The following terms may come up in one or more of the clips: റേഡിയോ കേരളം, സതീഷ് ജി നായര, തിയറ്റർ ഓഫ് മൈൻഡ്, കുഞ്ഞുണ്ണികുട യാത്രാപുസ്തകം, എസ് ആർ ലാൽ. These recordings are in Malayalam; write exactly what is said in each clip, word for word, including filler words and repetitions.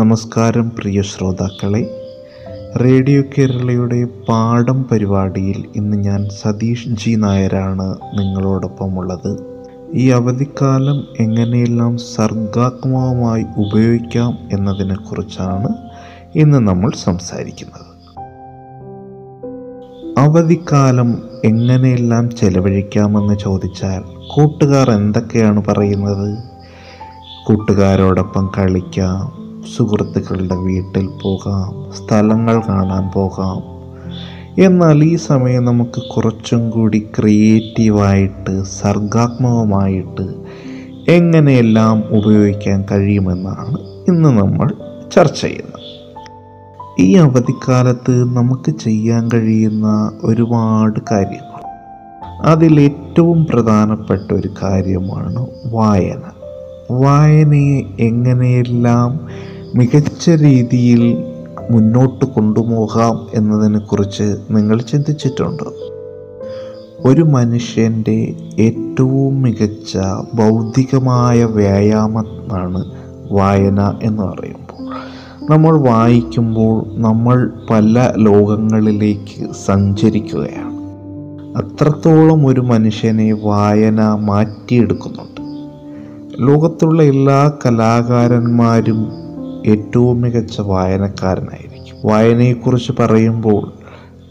നമസ്കാരം പ്രിയ ശ്രോതാക്കളെ. റേഡിയോ കേരളയുടെ പാഠം പരിപാടിയിൽ ഇന്ന് ഞാൻ സതീഷ് ജി നായരാണ് നിങ്ങളോടൊപ്പമുള്ളത്. ഈ അവധിക്കാലം എങ്ങനെയെല്ലാം സർഗാത്മകമായി ഉപയോഗിക്കാം എന്നതിനെക്കുറിച്ചാണ് ഇന്ന് നമ്മൾ സംസാരിക്കുന്നത്. അവധിക്കാലം എങ്ങനെയെല്ലാം ചെലവഴിക്കാമെന്ന് ചോദിച്ചാൽ കൂട്ടുകാർ എന്തൊക്കെയാണ് പറയുന്നത്? കൂട്ടുകാരോടൊപ്പം കളിക്കാം, സുഹൃത്തുക്കളുടെ വീട്ടിൽ പോകാം, സ്ഥലങ്ങൾ കാണാൻ പോകാം. എന്നാൽ ഈ സമയം നമുക്ക് കുറച്ചും കൂടി ക്രിയേറ്റീവായിട്ട് സർഗാത്മകമായിട്ട് എങ്ങനെയെല്ലാം ഉപയോഗിക്കാൻ കഴിയുമെന്നാണ് ഇന്ന് നമ്മൾ ചർച്ച ചെയ്യുന്നത്. ഈ അവധിക്കാലത്ത് നമുക്ക് ചെയ്യാൻ കഴിയുന്ന ഒരുപാട് കാര്യങ്ങൾ, അതിലേറ്റവും പ്രധാനപ്പെട്ട ഒരു കാര്യമാണ് വായന. വായനയെ എങ്ങനെയെല്ലാം മികച്ച രീതിയിൽ മുന്നോട്ട് കൊണ്ടുപോകാം എന്നതിനെക്കുറിച്ച് നിങ്ങൾ ചിന്തിച്ചിട്ടുണ്ടോ? ഒരു മനുഷ്യൻ്റെ ഏറ്റവും മികച്ച ബൗദ്ധികമായ വ്യായാമമാണ് വായന എന്ന് പറയുമ്പോൾ. നമ്മൾ വായിക്കുമ്പോൾ നമ്മൾ പല ലോകങ്ങളിലേക്ക് സഞ്ചരിക്കുകയാണ്. അത്രത്തോളം ഒരു മനുഷ്യനെ വായന മാറ്റിയെടുക്കുന്നുണ്ട്. ലോകത്തുള്ള എല്ലാ കലാകാരന്മാരും ഏറ്റവും മികച്ച വായനക്കാരനായിരിക്കും. വായനയെക്കുറിച്ച് പറയുമ്പോൾ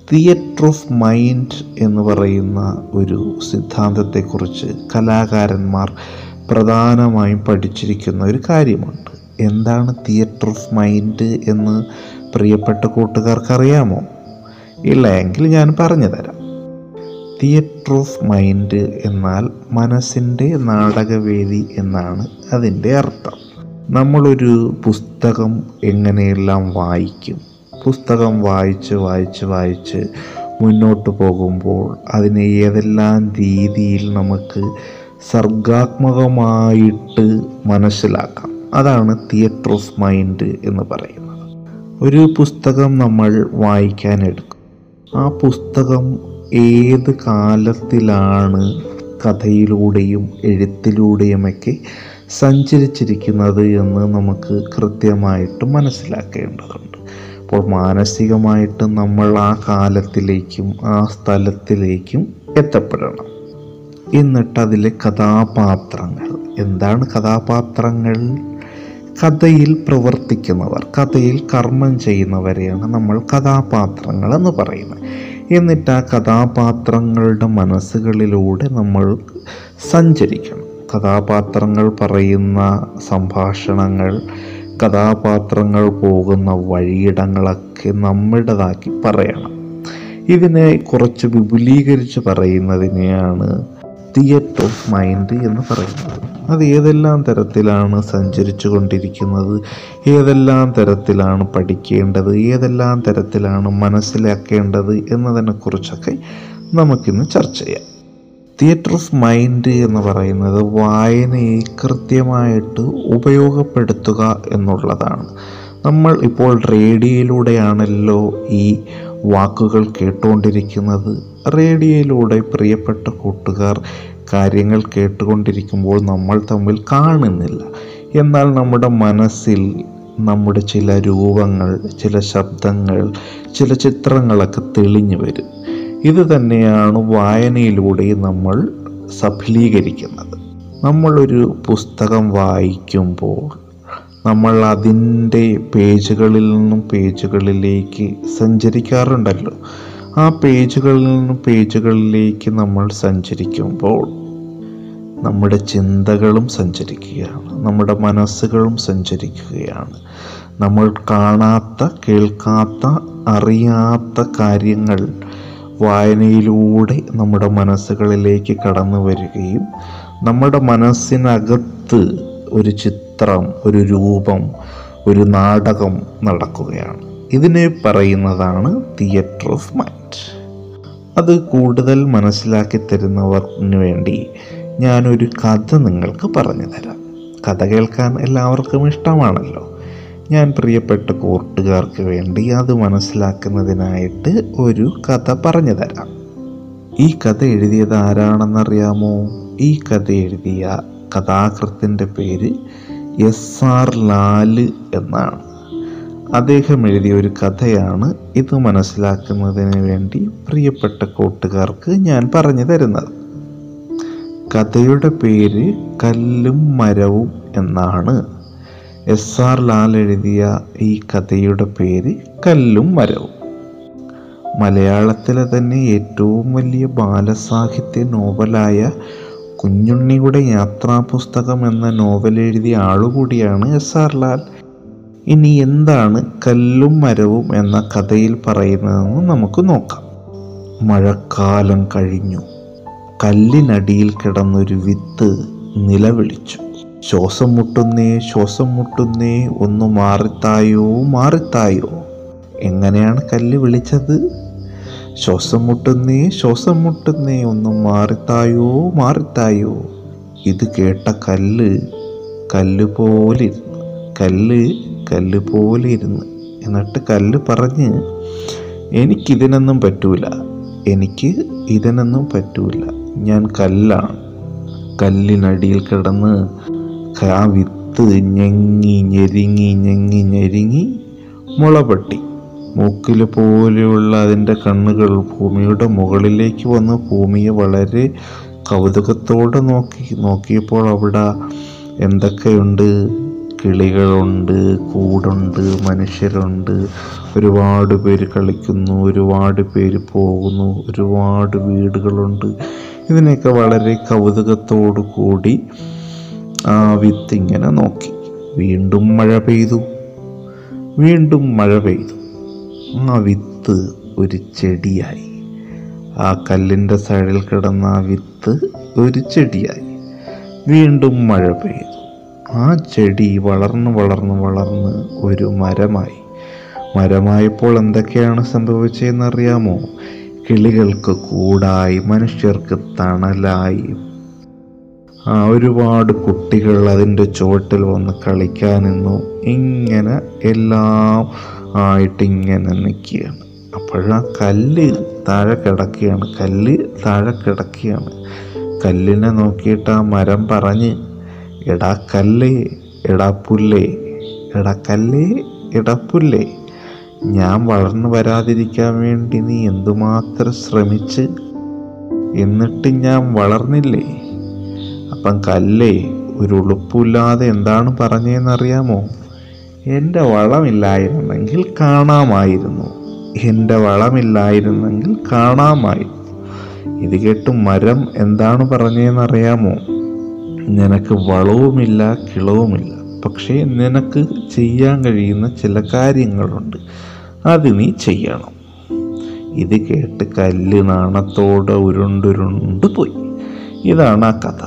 തിയറ്റർ ഓഫ് മൈൻഡ് എന്ന് പറയുന്ന ഒരു സിദ്ധാന്തത്തെക്കുറിച്ച് കലാകാരന്മാർ പ്രധാനമായും പഠിച്ചിരിക്കുന്ന ഒരു കാര്യമുണ്ട്. എന്താണ് തിയറ്റർ ഓഫ് മൈൻഡ് എന്ന് പ്രിയപ്പെട്ട കൂട്ടുകാർക്കറിയാമോ? ഇല്ല എങ്കിൽ ഞാൻ പറഞ്ഞു തരാം. തിയേറ്റർ ഓഫ് മൈൻഡ് എന്നാൽ മനസ്സിൻ്റെ നാടകവേദി എന്നാണ് അതിൻ്റെ അർത്ഥം. നമ്മളൊരു പുസ്തകം എങ്ങനെയെല്ലാം വായിക്കും, പുസ്തകം വായിച്ച് വായിച്ച് വായിച്ച് മുന്നോട്ട് പോകുമ്പോൾ അതിനെ ഏതെല്ലാം രീതിയിൽ നമുക്ക് സർഗാത്മകമായിട്ട് മനസ്സിലാക്കാം, അതാണ് തിയേറ്റർ ഓഫ് മൈൻഡ് എന്ന് പറയുന്നത്. ഒരു പുസ്തകം നമ്മൾ വായിക്കാനെടുക്കും. ആ പുസ്തകം ഏത് കാലത്തിലാണ് കഥയിലൂടെയും എഴുത്തിലൂടെയുമൊക്കെ സഞ്ചരിച്ചിരിക്കുന്നത് എന്ന് നമുക്ക് കൃത്യമായിട്ട് മനസ്സിലാക്കേണ്ടതുണ്ട്. അപ്പോൾ മാനസികമായിട്ട് നമ്മൾ ആ കാലത്തിലേക്കും ആ സ്ഥലത്തിലേക്കും എത്തപ്പെടണം. എന്നിട്ട് അതിലെ കഥാപാത്രങ്ങൾ, എന്താണ് കഥാപാത്രങ്ങൾ? കഥയിൽ പ്രവർത്തിക്കുന്നവർ, കഥയിൽ കർമ്മം ചെയ്യുന്നവരെയാണ് നമ്മൾ കഥാപാത്രങ്ങൾ എന്ന് പറയുന്നത്. എന്നിട്ട് ആ കഥാപാത്രങ്ങളുടെ മനസ്സുകളിലൂടെ നമ്മൾ സഞ്ചരിക്കണം. കഥാപാത്രങ്ങൾ പറയുന്ന സംഭാഷണങ്ങൾ, കഥാപാത്രങ്ങൾ പോകുന്ന വഴിയിടങ്ങളൊക്കെ നമ്മുടേതാക്കി പറയണം. ഇതിനെ കുറച്ച് വിപുലീകരിച്ച് പറയുന്നതിനെയാണ് തിയേറ്റർ ഓഫ് മൈൻഡ് എന്ന് പറയുന്നത്. അത് ഏതെല്ലാം തരത്തിലാണ് സഞ്ചരിച്ചു കൊണ്ടിരിക്കുന്നത്, ഏതെല്ലാം തരത്തിലാണ് പഠിക്കേണ്ടത്, ഏതെല്ലാം തരത്തിലാണ് മനസ്സിലാക്കേണ്ടത് എന്നതിനെക്കുറിച്ചൊക്കെ നമുക്കിന്ന് ചർച്ച ചെയ്യാം. തിയേറ്റർ ഓഫ് മൈൻഡ് എന്ന് പറയുന്നത് വായനയെ കൃത്യമായിട്ട് ഉപയോഗപ്പെടുത്തുക എന്നുള്ളതാണ്. നമ്മൾ ഇപ്പോൾ റേഡിയോയിലൂടെയാണല്ലോ ഈ വാക്കുകൾ കേട്ടുകൊണ്ടിരിക്കുന്നത്. റേഡിയോയിലൂടെ പ്രിയപ്പെട്ട കൂട്ടുകാർ കാര്യങ്ങൾ കേട്ടുകൊണ്ടിരിക്കുമ്പോൾ നമ്മൾ തമ്മിൽ കാണുന്നില്ല. എന്നാൽ നമ്മുടെ മനസ്സിൽ നമ്മുടെ ചില രൂപങ്ങൾ, ചില ശബ്ദങ്ങൾ, ചില ചിത്രങ്ങളൊക്കെ തെളിഞ്ഞു വരും. ഇത് തന്നെയാണ് വായനയിലൂടെ നമ്മൾ സഫലീകരിക്കുന്നത്. നമ്മളൊരു പുസ്തകം വായിക്കുമ്പോൾ നമ്മൾ അതിൻ്റെ പേജുകളിൽ നിന്നും പേജുകളിലേക്ക് സഞ്ചരിക്കാറുണ്ടല്ലോ. ആ പേജുകളിൽ നിന്നും പേജുകളിലേക്ക് നമ്മൾ സഞ്ചരിക്കുമ്പോൾ നമ്മുടെ ചിന്തകളും സഞ്ചരിക്കുകയാണ്, നമ്മുടെ മനസ്സുകളും സഞ്ചരിക്കുകയാണ്. നമ്മൾ കാണാത്ത, കേൾക്കാത്ത, അറിയാത്ത കാര്യങ്ങൾ വായനയിലൂടെ നമ്മുടെ മനസ്സുകളിലേക്ക് കടന്നു വരികയും നമ്മുടെ മനസ്സിനകത്ത് ഒരു ചിത്രം, ഒരു രൂപം, ഒരു നാടകം നടക്കുകയാണ്. ഇതിനെ പറയുന്നതാണ് തിയറ്റർ ഓഫ് മൈൻഡ്. അത് കൂടുതൽ മനസ്സിലാക്കി തരുന്നവർക്ക് വേണ്ടി ഞാനൊരു കഥ നിങ്ങൾക്ക് പറഞ്ഞു തരാം. കഥ കേൾക്കാൻ എല്ലാവർക്കും ഇഷ്ടമാണല്ലോ. ഞാൻ പ്രിയപ്പെട്ട കൂട്ടുകാർക്ക് വേണ്ടി അത് മനസ്സിലാക്കുന്നതിനായിട്ട് ഒരു കഥ പറഞ്ഞു തരാം. ഈ കഥ എഴുതിയത് ആരാണെന്നറിയാമോ? ഈ കഥ എഴുതിയ കഥാകൃത്തിൻ്റെ പേര് എസ് ആർ ലാൽ എന്നാണ്. അദ്ദേഹം എഴുതിയ ഒരു കഥയാണ് ഇത് മനസ്സിലാക്കുന്നതിന് വേണ്ടി പ്രിയപ്പെട്ട കൂട്ടുകാർക്ക് ഞാൻ പറഞ്ഞു തരുന്നത്. കഥയുടെ പേര് കല്ലും മരവും എന്നാണ്. എസ് ആർ ലാൽ എഴുതിയ ഈ കഥയുടെ പേര് കല്ലും മരവും. മലയാളത്തിലെ തന്നെ ഏറ്റവും വലിയ ബാലസാഹിത്യ നോവലായ കുഞ്ഞുണ്ണികുട യാത്രാപുസ്തകം എന്ന നോവൽ എഴുതിയ ആളുകൂടിയാണ് എസ് ആർ ലാൽ. ഇനി എന്താണ് കല്ലും മരവും എന്ന കഥയിൽ പറയുന്നതെന്ന് നമുക്ക് നോക്കാം. മഴക്കാലം കഴിഞ്ഞു. കല്ലിനടിയിൽ കിടന്നൊരു വിത്ത് നിലവിളിച്ചു. ശ്വാസം മുട്ടുന്നേ ശ്വാസം മുട്ടുന്നേ, ഒന്ന് മാറിത്തായോ മാറിത്തായോ. എങ്ങനെയാണ് കല്ല് വിളിച്ചത്? ശ്വാസം മുട്ടുന്നേ ശ്വാസം മുട്ടുന്നേ, ഒന്ന് മാറിത്തായോ മാറിത്തായോ. ഇത് കേട്ട കല്ല് കല്ല് പോലിരുന്നു, കല്ല് കല്ല് പോലിരുന്ന്. എന്നിട്ട് കല്ല് പറഞ്ഞ്, എനിക്കിതിനൊന്നും പറ്റൂല, എനിക്ക് ഇതിനൊന്നും പറ്റൂല, ഞാൻ കല്ലാണ്. കല്ലിനടിയിൽ കിടന്ന് ആ വിത്ത് ഞെങ്ങി ഞെരിങ്ങി ഞെങ്ങി ഞെരിങ്ങി മുളപൊട്ടി. മൂക്കിൽ പോലെയുള്ള അതിൻ്റെ കണ്ണുകൾ ഭൂമിയുടെ മുകളിലേക്ക് വന്ന് ഭൂമിയെ വളരെ കൗതുകത്തോടെ നോക്കി. നോക്കിയപ്പോൾ അവിടെ എന്തൊക്കെയുണ്ട്? കിളികളുണ്ട്, കൂടുണ്ട്, മനുഷ്യരുണ്ട്, ഒരുപാട് പേര് കളിക്കുന്നു, ഒരുപാട് പേര് പോകുന്നു, ഒരുപാട് വീടുകളുണ്ട്. ഇതിനെയൊക്കെ വളരെ കൗതുകത്തോടു കൂടി ആ വിത്തിങ്ങനെ നോക്കി. വീണ്ടും മഴ പെയ്തു, വീണ്ടും മഴ പെയ്തു. ആ വിത്ത് ഒരു ചെടിയായി. ആ കല്ലിൻ്റെ സൈഡിൽ കിടന്ന ആ വിത്ത് ഒരു ചെടിയായി. വീണ്ടും മഴ പെയ്തു. ആ ചെടി വളർന്ന് വളർന്ന് വളർന്ന് ഒരു മരമായി. മരമായപ്പോൾ എന്തൊക്കെയാണ് സംഭവിച്ചതെന്നറിയാമോ? കിളികൾക്ക് കൂടായി, മനുഷ്യർക്ക് തണലായി, ഒരുപാട് കുട്ടികൾ അതിൻ്റെ ചുവട്ടിൽ വന്ന് കളിക്കാൻ നിന്നു. ഇങ്ങനെ എല്ലാം ആയിട്ടിങ്ങനെ നിൽക്കുകയാണ്. അപ്പോഴാ കല്ല് താഴെ കിടക്കുകയാണ്, കല്ല് താഴെ കിടക്കുകയാണ്. കല്ലിനെ നോക്കിയിട്ട് ആ മരം പറഞ്ഞ്, എടാ കല്ലേ എടാ പുല്ലേ, എടാ കല്ലേ എടാ പുല്ലേ, ഞാൻ വളർന്നു വരാതിരിക്കാൻ വേണ്ടി നീ എന്തുമാത്രം ശ്രമിച്ച്, എന്നിട്ട് ഞാൻ വളർന്നില്ലേ. അപ്പം കല്ലേ ഒരു ഉളുപ്പില്ലാതെ എന്താണ് പറഞ്ഞതെന്നറിയാമോ? എൻ്റെ വളമില്ലായിരുന്നെങ്കിൽ കാണാമായിരുന്നു, എൻ്റെ വളമില്ലായിരുന്നെങ്കിൽ കാണാമായിരുന്നു. ഇത് കേട്ട് മരം എന്താണ് പറഞ്ഞതെന്നറിയാമോ? നിനക്ക് വളവുമില്ല കിളവുമില്ല, പക്ഷേ നിനക്ക് ചെയ്യാൻ കഴിയുന്ന ചില കാര്യങ്ങളുണ്ട്, അത് നീ ചെയ്യണം. ഇത് കേട്ട് കല്ല് നാണത്തോടെ ഉരുണ്ടുരുണ്ട് പോയി. ഇതാണ് ആ കഥ.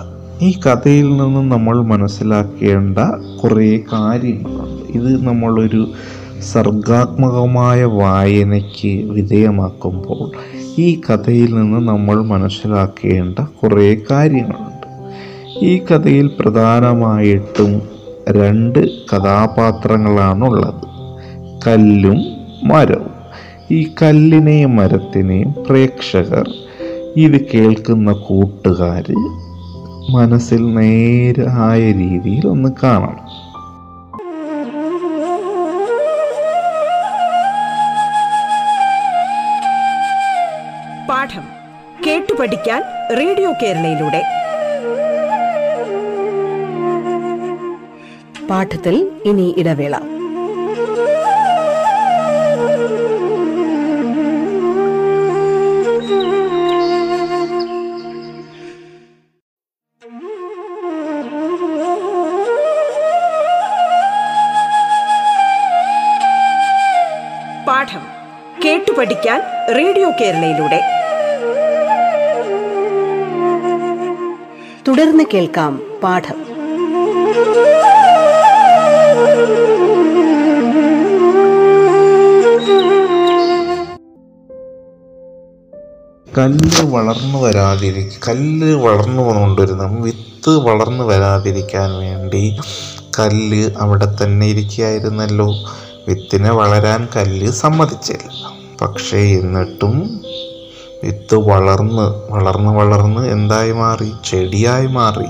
ഈ കഥയിൽ നിന്നും നമ്മൾ മനസ്സിലാക്കേണ്ട കുറേ കാര്യങ്ങളുണ്ട്. ഇത് നമ്മളൊരു സർഗാത്മകമായ വായനയ്ക്ക് വിധേയമാക്കുമ്പോൾ ഈ കഥയിൽ നിന്ന് നമ്മൾ മനസ്സിലാക്കേണ്ട കുറേ കാര്യങ്ങളുണ്ട്. ഈ കഥയിൽ പ്രധാനമായിട്ടും രണ്ട് കഥാപാത്രങ്ങളാണുള്ളത്, കല്ലും മരവും. ഈ കല്ലിനെയും മരത്തിനെയും പ്രേക്ഷകർ, ഇത് കേൾക്കുന്ന കൂട്ടുകാർ മനസ്സിൽ നേരായ രീതിയിൽ ഒന്ന് കാണണം. പാഠം കേട്ടു പഠിക്കാൻ റേഡിയോ കേരളയിലൂടെ പാഠത്തിൽ ഇനി ഇടവേള. പാഠം കേട്ടു പഠിക്കാൻ റേഡിയോ കേരളയിലൂടെ തുടർന്ന് കേൾക്കാം പാഠം. കല്ല് വളർന്നു വരാതിരിക്ക കല്ല് വളർന്നു കൊണ്ടുവരുന്ന വിത്ത് വളർന്നു വരാതിരിക്കാൻ വേണ്ടി കല്ല് അവിടെ തന്നെ ഇരിക്കുകയായിരുന്നല്ലോ. വിത്തിനെ വളരാൻ കല്ല് സമ്മതിച്ചില്ല. പക്ഷേ എന്നിട്ടും വിത്ത് വളർന്ന് വളർന്ന് വളർന്ന് എന്തായി മാറി? ചെടിയായി മാറി.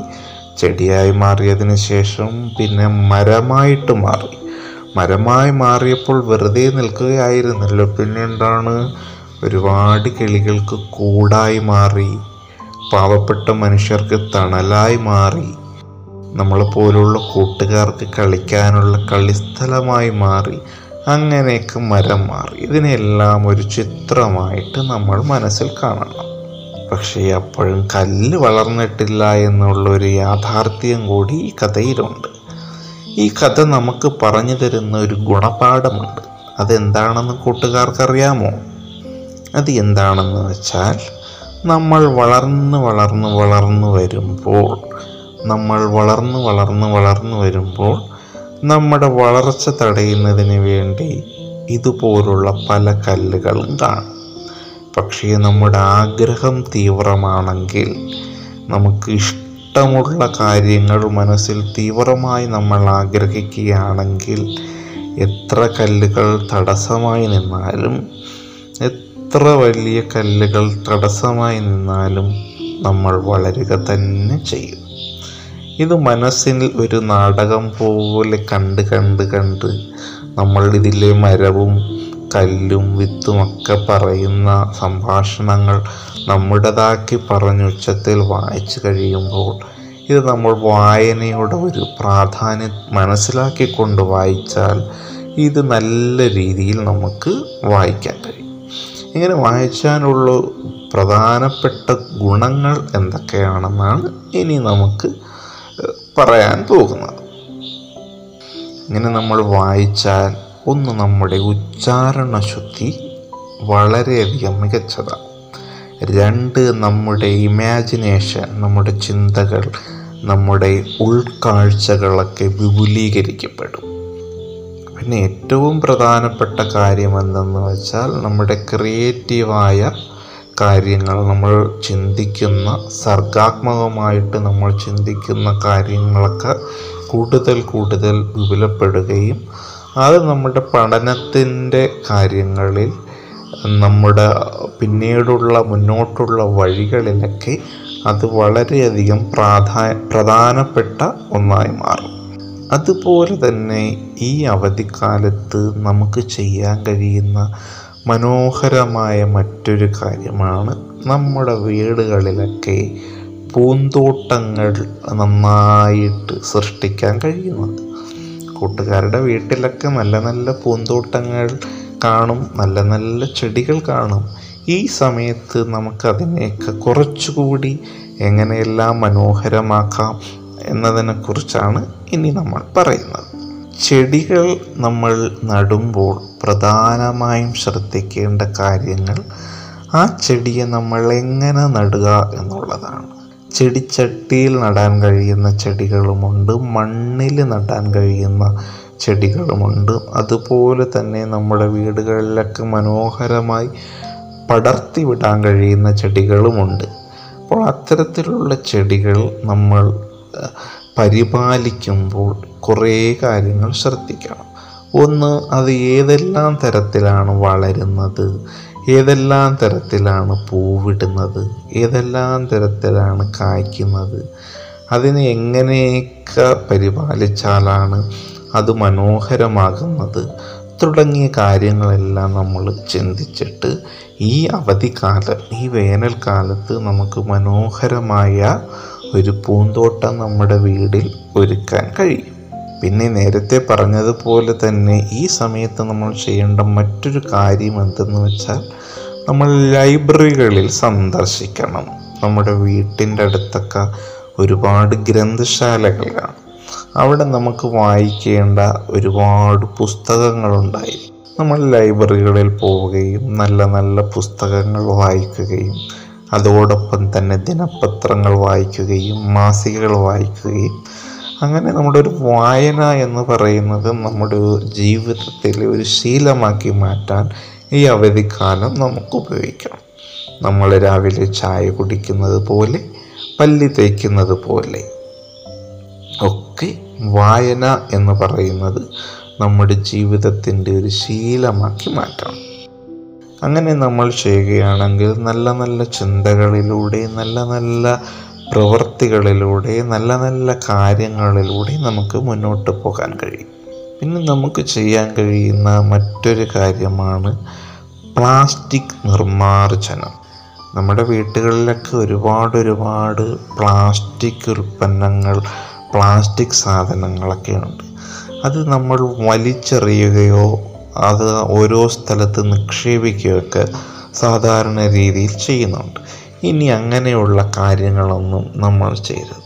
ചെടിയായി മാറിയതിന് ശേഷം പിന്നെ മരമായിട്ട് മാറി. മരമായി മാറിയപ്പോൾ വെറുതെ നിൽക്കുകയായിരുന്നല്ലോ. പിന്നെ എന്താണ്? ഒരുപാട് കിളികൾക്ക് കൂടായി മാറി, പാവപ്പെട്ട മനുഷ്യർക്ക് തണലായി മാറി, നമ്മളെപ്പോലുള്ള കൂട്ടുകാർക്ക് കളിക്കാനുള്ള കളിസ്ഥലമായി മാറി. അങ്ങനെയൊക്കെ മരം മാറി. ഇതിനെല്ലാം ഒരു ചിത്രമായിട്ട് നമ്മൾ മനസ്സിൽ കാണണം. പക്ഷേ അപ്പോഴും കല്ല് വളർന്നിട്ടില്ല എന്നുള്ളൊരു യാഥാർത്ഥ്യം കൂടി ഈ കഥയിലുണ്ട്. ഈ കഥ നമുക്ക് പറഞ്ഞു തരുന്ന ഒരു ഗുണപാഠമുണ്ട്. അതെന്താണെന്ന് കൂട്ടുകാർക്കറിയാമോ? അത് എന്താണെന്ന് വെച്ചാൽ, നമ്മൾ വളർന്ന് വളർന്ന് വളർന്നു വരുമ്പോൾ നമ്മൾ വളർന്ന് വളർന്ന് വളർന്നു വരുമ്പോൾ നമ്മുടെ വളർച്ച തടയുന്നതിന് വേണ്ടി ഇതുപോലുള്ള പല കല്ലുകളും കാണും. പക്ഷേ നമ്മുടെ ആഗ്രഹം തീവ്രമാണെങ്കിൽ, നമുക്ക് ഇഷ്ടമുള്ള കാര്യങ്ങൾ മനസ്സിൽ തീവ്രമായി നമ്മൾ ആഗ്രഹിക്കുകയാണെങ്കിൽ, എത്ര കല്ലുകൾ തടസ്സമായി നിന്നാലും, എത്ര വലിയ കല്ലുകൾ തടസ്സമായി നിന്നാലും നമ്മൾ വളരുക തന്നെ ചെയ്യും. ഇത് മനസ്സിൽ ഒരു നാടകം പോലെ കണ്ട് കണ്ട് കണ്ട് നമ്മൾ ഇതിലെ മരവും കല്ലും വിത്തുമൊക്കെ പറയുന്ന സംഭാഷണങ്ങൾ നമ്മുടേതാക്കി പറഞ്ഞുച്ചത്തിൽ വായിച്ചു കഴിയുമ്പോൾ, ഇത് നമ്മൾ വായനയുടെ ഒരു പ്രാധാന്യം മനസ്സിലാക്കിക്കൊണ്ട് വായിച്ചാൽ ഇത് നല്ല രീതിയിൽ നമുക്ക് വായിക്കാൻ കഴിയും. ഇങ്ങനെ വായിച്ചാലുള്ള പ്രധാനപ്പെട്ട ഗുണങ്ങൾ എന്തൊക്കെയാണെന്നാണ് ഇനി നമുക്ക് പറയാൻ പോകുന്നത്. ഇങ്ങനെ നമ്മൾ വായിച്ചാൽ ഒന്ന്, നമ്മുടെ ഉച്ചാരണ ശുദ്ധി വളരെയധികം മികച്ചതാണ്. രണ്ട്, നമ്മുടെ ഇമാജിനേഷൻ, നമ്മുടെ ചിന്തകൾ, നമ്മുടെ ഉൾക്കാഴ്ചകളൊക്കെ വിപുലീകരിക്കപ്പെടും. പിന്നെ ഏറ്റവും പ്രധാനപ്പെട്ട കാര്യം എന്തെന്ന് വെച്ചാൽ, നമ്മുടെ ക്രിയേറ്റീവായ കാര്യങ്ങൾ, നമ്മൾ ചിന്തിക്കുന്ന സർഗാത്മകമായിട്ട് നമ്മൾ ചിന്തിക്കുന്ന കാര്യങ്ങളൊക്കെ കൂടുതൽ കൂടുതൽ വിപുലപ്പെടുകയും അത് നമ്മുടെ പഠനത്തിൻ്റെ കാര്യങ്ങളിൽ, നമ്മുടെ പിന്നീടുള്ള മുന്നോട്ടുള്ള വഴികളിലൊക്കെ അത് വളരെയധികം പ്രാധാ പ്രധാനപ്പെട്ട ഒന്നായി മാറും. അതുപോലെ തന്നെ ഈ അവധിക്കാലത്ത് നമുക്ക് ചെയ്യാൻ കഴിയുന്ന മനോഹരമായ മറ്റൊരു കാര്യമാണ്, നമ്മുടെ വീടുകളിലൊക്കെ പൂന്തോട്ടങ്ങൾ നന്നായിട്ട് സൃഷ്ടിക്കാൻ കഴിയുന്നത്. കൂട്ടുകാരുടെ വീട്ടിലൊക്കെ നല്ല നല്ല പൂന്തോട്ടങ്ങൾ കാണും, നല്ല നല്ല ചെടികൾ കാണും. ഈ സമയത്ത് നമുക്കതിനെയൊക്കെ കുറച്ചുകൂടി എങ്ങനെയെല്ലാം മനോഹരമാക്കാം എന്നതിനെക്കുറിച്ചാണ് ഇനി നമ്മൾ പറയുന്നത്. ചെടികൾ നമ്മൾ നടുമ്പോൾ പ്രധാനമായും ശ്രദ്ധിക്കേണ്ട കാര്യങ്ങൾ ആ ചെടിയെ നമ്മൾ എങ്ങനെ നടുക എന്നുള്ളതാണ്. ചെടിച്ചട്ടിയിൽ നടാൻ കഴിയുന്ന ചെടികളുമുണ്ട്, മണ്ണിൽ നടാൻ കഴിയുന്ന ചെടികളുമുണ്ട്. അതുപോലെ തന്നെ നമ്മുടെ വീടുകളിലൊക്കെ മനോഹരമായി പടർത്തി വിടാൻ കഴിയുന്ന ചെടികളുമുണ്ട്. അപ്പോൾ അത്തരത്തിലുള്ള ചെടികൾ നമ്മൾ പരിപാലിക്കുമ്പോൾ കുറേ കാര്യങ്ങൾ ശ്രദ്ധിക്കണം. ഒന്ന്, അത് ഏതെല്ലാം തരത്തിലാണ് വളരുന്നത്, ഏതെല്ലാം തരത്തിലാണ് പൂവിടുന്നത്, ഏതെല്ലാം തരത്തിലാണ് കായ്ക്കുന്നത്, അതിനെ എങ്ങനെയൊക്കെ പരിപാലിച്ചാലാണ് അത് മനോഹരമാകുന്നത് തുടങ്ങിയ കാര്യങ്ങളെല്ലാം നമ്മൾ ചിന്തിച്ചിട്ട് ഈ അവധിക്കാലം, ഈ വേനൽക്കാലത്ത് നമുക്ക് മനോഹരമായ ഒരു പൂന്തോട്ടം നമ്മുടെ വീടിൽ ഒരുക്കാൻ കഴിയും. പിന്നെ നേരത്തെ പറഞ്ഞതുപോലെ തന്നെ ഈ സമയത്ത് നമ്മൾ ചെയ്യേണ്ട മറ്റൊരു കാര്യം എന്തെന്ന് വെച്ചാൽ, നമ്മൾ ലൈബ്രറികളിൽ സന്ദർശിക്കണം. നമ്മുടെ വീട്ടിൻ്റെ അടുത്തൊക്കെ ഒരുപാട് ഗ്രന്ഥശാലകൾ കാണും. അവിടെ നമുക്ക് വായിക്കേണ്ട ഒരുപാട് പുസ്തകങ്ങളുണ്ടായിരിക്കും. നമ്മൾ ലൈബ്രറികളിൽ പോവുകയും നല്ല നല്ല പുസ്തകങ്ങൾ വായിക്കുകയും അതോടൊപ്പം തന്നെ ദിനപത്രങ്ങൾ വായിക്കുകയും മാസികകൾ വായിക്കുകയും, അങ്ങനെ നമ്മുടെ ഒരു വായന എന്ന് പറയുന്നത് നമ്മുടെ ജീവിതത്തിൽ ഒരു ശീലമാക്കി മാറ്റാൻ ഈ അവധിക്കാലം നമുക്ക് ഉപയോഗിക്കണം. നമ്മൾ രാവിലെ ചായ കുടിക്കുന്നത് പോലെ, പല്ല് തേക്കുന്നത് പോലെ ഒക്കെ വായന എന്ന് പറയുന്നത് നമ്മുടെ ജീവിതത്തിൻ്റെ ഒരു ശീലമാക്കി മാറ്റണം. അങ്ങനെ നമ്മൾ ചെയ്യുകയാണെങ്കിൽ നല്ല നല്ല ചിന്തകളിലൂടെ, നല്ല നല്ല പ്രവൃത്തികളിലൂടെ, നല്ല നല്ല കാര്യങ്ങളിലൂടെ നമുക്ക് മുന്നോട്ട് പോകാൻ കഴിയും. പിന്നെ നമുക്ക് ചെയ്യാൻ കഴിയുന്ന മറ്റൊരു കാര്യമാണ് പ്ലാസ്റ്റിക് നിർമ്മാർജ്ജനം. നമ്മുടെ വീടുകളിലൊക്കെ ഒരുപാട് ഒരുപാട് പ്ലാസ്റ്റിക് ഉൽപ്പന്നങ്ങൾ, പ്ലാസ്റ്റിക് സാധനങ്ങളൊക്കെ ഉണ്ട്. അത് നമ്മൾ വലിച്ചെറിയുകയോ അത് ഓരോ സ്ഥലത്ത് നിക്ഷേപിക്കുകയൊക്കെ സാധാരണ രീതിയിൽ ചെയ്യുന്നുണ്ട്. ഇനി അങ്ങനെയുള്ള കാര്യങ്ങളൊന്നും നമ്മൾ ചെയ്യരുത്.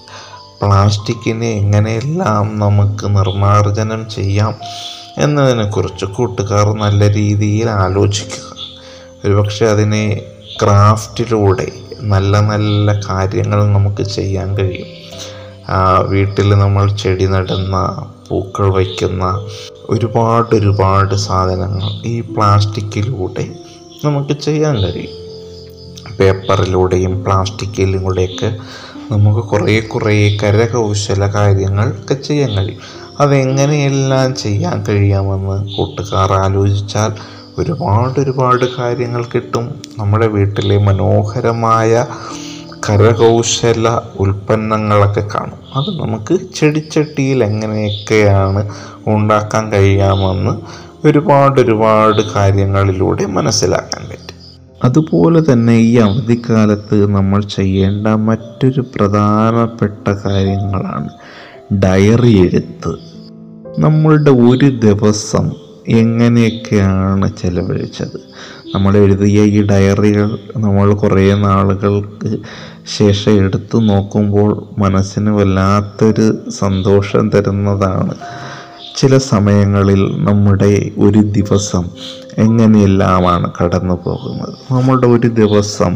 പ്ലാസ്റ്റിക്കിനെ എങ്ങനെയെല്ലാം നമുക്ക് നിർമ്മാർജ്ജനം ചെയ്യാം എന്നതിനെക്കുറിച്ച് കൂട്ടുകാർ നല്ല രീതിയിൽ ആലോചിക്കുക. ഒരുപക്ഷെ അതിനെ ക്രാഫ്റ്റിലൂടെ നല്ല നല്ല കാര്യങ്ങൾ നമുക്ക് ചെയ്യാൻ കഴിയും. വീട്ടിൽ നമ്മൾ ചെടി നടുന്ന, പൂക്കൾ വയ്ക്കുന്ന ഒരുപാട് ഒരുപാട് സാധനങ്ങൾ ഈ പ്ലാസ്റ്റിക്കിലൂടെ നമുക്ക് ചെയ്യാൻ കഴിയും. പേപ്പറിലൂടെയും പ്ലാസ്റ്റിക്കിലൂടെയൊക്കെ നമുക്ക് കുറേ കുറേ കരകൗശല കാര്യങ്ങളൊക്കെ ചെയ്യാൻ കഴിയും. അതെങ്ങനെയെല്ലാം ചെയ്യാൻ കഴിയാമെന്ന് കൂട്ടുകാർ ആലോചിച്ചാൽ ഒരുപാട് ഒരുപാട് കാര്യങ്ങൾ കിട്ടും. നമ്മുടെ വീട്ടിലെ മനോഹരമായ കരകൗശല ഉൽപ്പന്നങ്ങളൊക്കെ കാണും. അത് നമുക്ക് ചെടിച്ചട്ടിയിൽ എങ്ങനെയൊക്കെയാണ് ഉണ്ടാക്കാൻ കഴിയാമെന്ന് ഒരുപാട് ഒരുപാട് കാര്യങ്ങളിലൂടെ മനസ്സിലാക്കാൻ പറ്റും. അതുപോലെ തന്നെ ഈ അവധിക്കാലത്ത് നമ്മൾ ചെയ്യേണ്ട മറ്റൊരു പ്രധാനപ്പെട്ട കാര്യങ്ങളാണ് ഡയറി എഴുത്ത്. നമ്മളുടെ ഒരു ദിവസം എങ്ങനെയൊക്കെയാണ് ചെലവഴിച്ചത്, നമ്മൾ എഴുതിയ ഈ ഡയറികൾ നമ്മൾ കുറേ നാളുകൾക്ക് ശേഷം എടുത്തു നോക്കുമ്പോൾ മനസ്സിന് വല്ലാത്തൊരു സന്തോഷം തരുന്നതാണ്. ചില സമയങ്ങളിൽ നമ്മുടെ ഒരു ദിവസം എങ്ങനെയെല്ലാമാണ് കടന്നു പോകുന്നത്, നമ്മുടെ ഒരു ദിവസം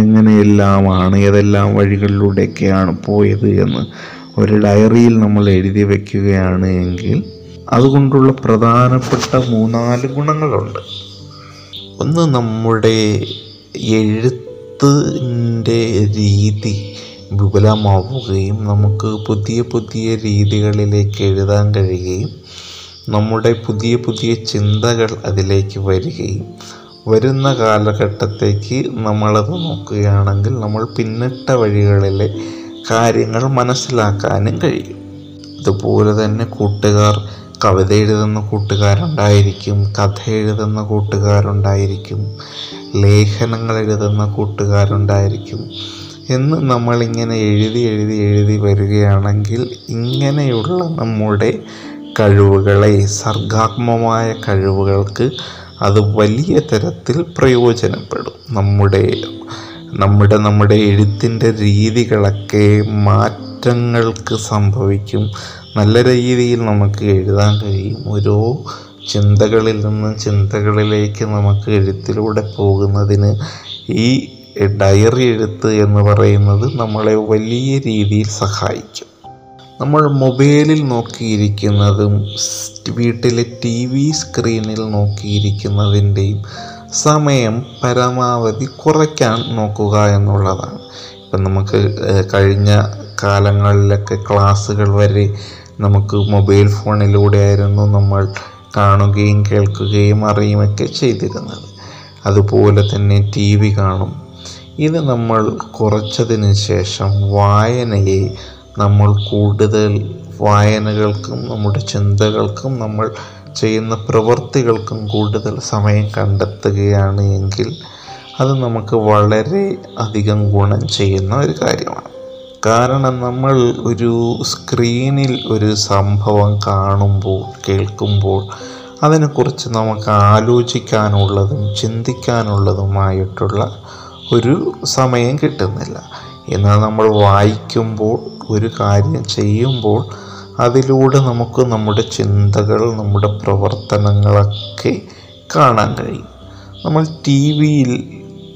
എങ്ങനെയെല്ലാമാണ്, ഏതെല്ലാം വഴികളിലൂടെയൊക്കെയാണ് പോയത് എന്ന് ഒരു ഡയറിയിൽ നമ്മൾ എഴുതി വയ്ക്കുകയാണ് എങ്കിൽ അതുകൊണ്ടുള്ള പ്രധാനപ്പെട്ട മൂന്നാല് ഗുണങ്ങളുണ്ട്. ഒന്ന്, നമ്മുടെ എഴുത്തിൻ്റെ രീതി വിപുലമാവുകയും നമുക്ക് പുതിയ പുതിയ രീതികളിലേക്ക് എഴുതാൻ കഴിയുകയും നമ്മുടെ പുതിയ പുതിയ ചിന്തകൾ അതിലേക്ക് വരികയും വരുന്ന കാലഘട്ടത്തേക്ക് നമ്മളത് നോക്കുകയാണെങ്കിൽ നമ്മൾ പിന്നിട്ട വഴികളിലെ കാര്യങ്ങൾ മനസ്സിലാക്കാനും കഴിയും. അതുപോലെ തന്നെ കൂട്ടുകാർ കവിത എഴുതുന്ന കൂട്ടുകാരുണ്ടായിരിക്കും, കഥ എഴുതുന്ന കൂട്ടുകാരുണ്ടായിരിക്കും, ലേഖനങ്ങൾ എഴുതുന്ന കൂട്ടുകാരുണ്ടായിരിക്കും എന്ന് നമ്മളിങ്ങനെ എഴുതി എഴുതി എഴുതി വരികയാണെങ്കിൽ ഇങ്ങനെയുള്ള നമ്മുടെ കഴിവുകളെ, സർഗാത്മകമായ കഴിവുകൾക്ക് അത് വലിയ തരത്തിൽ പ്രയോജനപ്പെടും. നമ്മുടെ നമ്മുടെ നമ്മുടെ എഴുത്തിൻ്റെ രീതികളൊക്കെ മാറ്റങ്ങൾക്ക് സംഭവിക്കും. നല്ല രീതിയിൽ നമുക്ക് എഴുതാൻ കഴിയും. ഓരോ ചിന്തകളിൽ നിന്നും ചിന്തകളിലേക്ക് നമുക്ക് എഴുത്തിലൂടെ പോകുന്നതിന് ഈ ഡയറി എഴുത്ത് എന്ന് പറയുന്നത് നമ്മളെ വലിയ രീതിയിൽ സഹായിക്കും. നമ്മൾ മൊബൈലിൽ നോക്കിയിരിക്കുന്നതും വീട്ടിലെ ടി വി സ്ക്രീനിൽ നോക്കിയിരിക്കുന്നതിൻ്റെയും സമയം പരമാവധി കുറയ്ക്കാൻ നോക്കുക എന്നുള്ളതാണ്. ഇപ്പം നമുക്ക് കഴിഞ്ഞ കാലങ്ങളിലൊക്കെ ക്ലാസ്സുകൾ വരെ നമുക്ക് മൊബൈൽ ഫോണിലൂടെയായിരുന്നു നമ്മൾ കാണുകയും കേൾക്കുകയും അറിയുമൊക്കെ ചെയ്തിരുന്നത്. അതുപോലെ തന്നെ ടി വി കാണും. ഇത് നമ്മൾ കുറച്ചതിന് ശേഷം വായനയെ നമ്മൾ കൂടുതൽ വായനകൾക്കും നമ്മുടെ ചിന്തകൾക്കും നമ്മൾ ചെയ്യുന്ന പ്രവൃത്തികൾക്കും കൂടുതൽ സമയം കണ്ടെത്തുകയാണ് എങ്കിൽ അത് നമുക്ക് വളരെ അധികം ഗുണം ചെയ്യുന്ന ഒരു കാര്യമാണ്. കാരണം നമ്മൾ ഒരു സ്ക്രീനിൽ ഒരു സംഭവം കാണുമ്പോൾ, കേൾക്കുമ്പോൾ അതിനെക്കുറിച്ച് നമുക്ക് ആലോചിക്കാനുള്ളതും ചിന്തിക്കാനുള്ളതുമായിട്ടുള്ള ഒരു സമയം കിട്ടുന്നില്ല. എന്നാൽ നമ്മൾ വായിക്കുമ്പോൾ, ഒരു കാര്യം ചെയ്യുമ്പോൾ അതിലൂടെ നമുക്ക് നമ്മുടെ ചിന്തകൾ, നമ്മുടെ പ്രവർത്തനങ്ങളൊക്കെ കാണാൻ കഴിയും. നമ്മൾ ടി വിയിൽ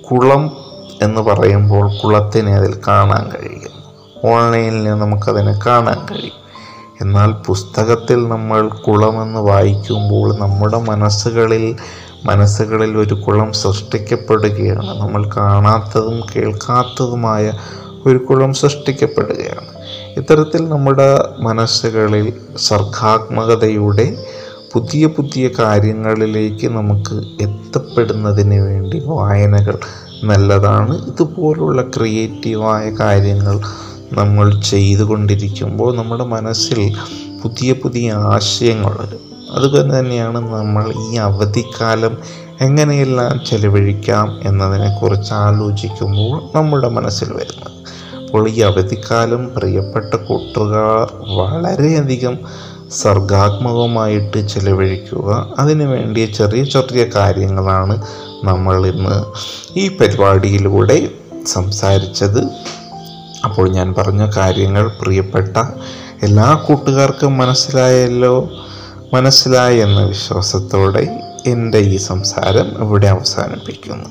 കുളം എന്ന് പറയുമ്പോൾ കുളത്തിനെ അതിൽ കാണാൻ കഴിയും. ഓൺലൈനിൽ നമുക്കതിനെ കാണാൻ കഴിയും. എന്നാൽ പുസ്തകത്തിൽ നമ്മൾ കുളമെന്ന് വായിക്കുമ്പോൾ നമ്മുടെ മനസ്സുകളിൽ മനസ്സുകളിൽ ഒരു കുളം സൃഷ്ടിക്കപ്പെടുകയാണ്. നമ്മൾ കാണാത്തതും കേൾക്കാത്തതുമായ ഒരു കുളം സൃഷ്ടിക്കപ്പെടുകയാണ്. ഇത്തരത്തിൽ നമ്മുടെ മനസ്സുകളിൽ സർഗാത്മകതയുടെ പുതിയ പുതിയ കാര്യങ്ങളിലേക്ക് നമുക്ക് എത്തപ്പെടുന്നതിന് വേണ്ടി വായനകൾ നല്ലതാണ്. ഇതുപോലുള്ള ക്രിയേറ്റീവായ കാര്യങ്ങൾ നമ്മൾ ചെയ്തുകൊണ്ടിരിക്കുമ്പോൾ നമ്മുടെ മനസ്സിൽ പുതിയ പുതിയ ആശയങ്ങൾ വരും. അതുപോലെ തന്നെയാണ് നമ്മൾ ഈ അവധിക്കാലം എങ്ങനെയെല്ലാം ചെലവഴിക്കാം എന്നതിനെക്കുറിച്ച് ആലോചിക്കുമ്പോൾ നമ്മുടെ മനസ്സിൽ വരുന്നത്. അപ്പോൾ ഈ അവധിക്കാലം പ്രിയപ്പെട്ട കൂട്ടുകാർ വളരെയധികം സർഗാത്മകമായിട്ട് ചെലവഴിക്കുക. അതിനു വേണ്ടിയ ചെറിയ ചെറിയ കാര്യങ്ങളാണ് നമ്മൾ ഇന്ന് ഈ പരിപാടിയിലൂടെ സംസാരിച്ചത്. അപ്പോൾ ഞാൻ പറഞ്ഞ കാര്യങ്ങൾ പ്രിയപ്പെട്ട എല്ലാ കൂട്ടുകാർക്കും മനസ്സിലായല്ലോ മനസ്സിലായി എന്ന വിശ്വാസത്തോടെ എൻ്റെ ഈ സംസാരം ഇവിടെ അവസാനിപ്പിക്കുന്നു.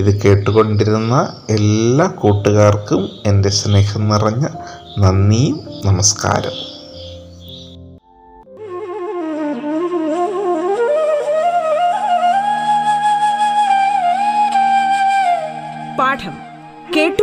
ഇത് കേട്ടുകൊണ്ടിരുന്ന എല്ലാ കൂട്ടുകാർക്കും എൻ്റെ സ്നേഹം നിറഞ്ഞ നന്ദിയും നമസ്കാരവും. പാഠം കേട്ടു